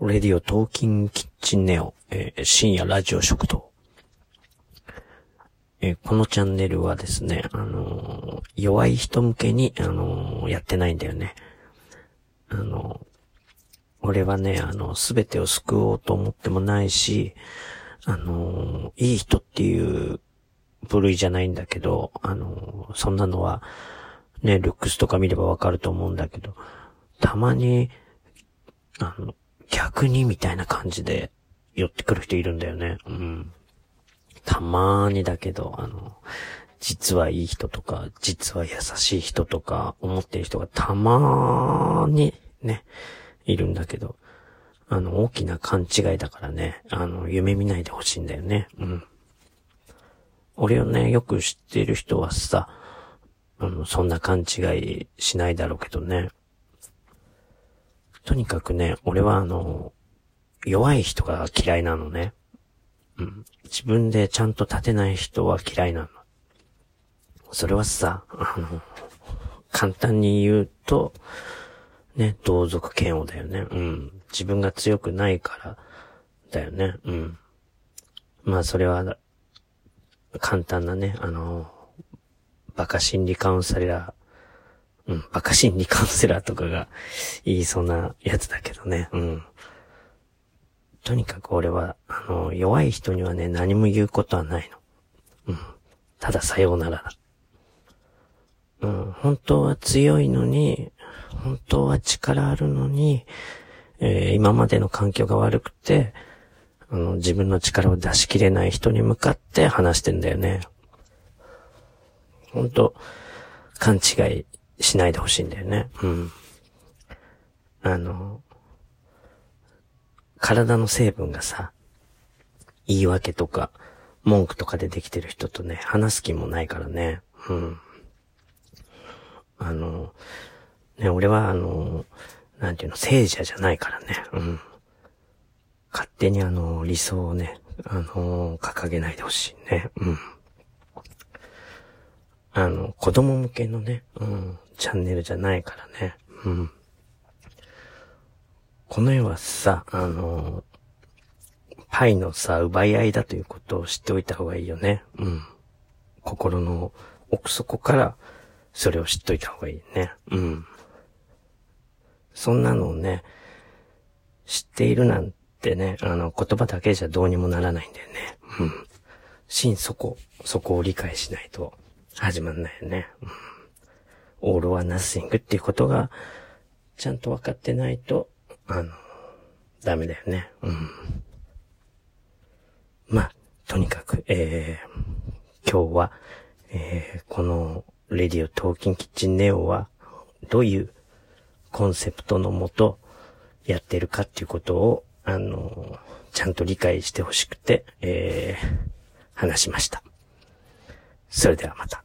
レディオトーキンキッチンネオ、深夜ラジオ食堂、このチャンネルはですね、弱い人向けに、やってないんだよね。俺はね、すべてを救おうと思ってもないし、いい人っていう部類じゃないんだけど、そんなのは、ね、ルックスとか見ればわかると思うんだけど、たまに、逆にみたいな感じで寄ってくる人いるんだよね。うん。たまーにだけど、実はいい人とか、実は優しい人とか、思ってる人がたまーにね、いるんだけど、大きな勘違いだからね、夢見ないでほしいんだよね。うん。俺をね、よく知っている人はさ、そんな勘違いしないだろうけどね。とにかくね、俺は弱い人が嫌いなのね。うん。自分でちゃんと立てない人は嫌いなの。それはさ、簡単に言うと、ね、同族嫌悪だよね。うん。自分が強くないから、だよね。うん。まあ、それは、簡単なね、バカ心理カウンセラー、うん、バカ心理カウンセラーとかが言いそうなやつだけどね。うん。とにかく俺は、弱い人にはね、何も言うことはないの。うん。たださようならだ。うん、本当は強いのに、本当は力あるのに、今までの環境が悪くて、自分の力を出し切れない人に向かって話してんだよね。本当勘違いしないでほしいんだよね。うん。体の成分がさ、言い訳とか文句とかでできてる人とね、話す気もないからね。うん。ね、俺はなんていうの、聖者じゃないからね。うん。勝手に理想をね、掲げないでほしいね。うん。子供向けのね、うん、チャンネルじゃないからね。うん。この世はさ、パイのさ、奪い合いだということを知っておいた方がいいよね。うん。心の奥底から、それを知っといた方がいいね。うん。そんなのをね、知っているなんてね、言葉だけじゃどうにもならないんだよね。うん。心底、そこを理解しないと、始まんないよね。うん。オールはナッシングっていうことがちゃんと分かってないとダメだよね。うん。まあとにかく、今日は、このレディオトーキンキッチンネオはどういうコンセプトのもとやってるかっていうことをちゃんと理解してほしくて、話しました。それではまた。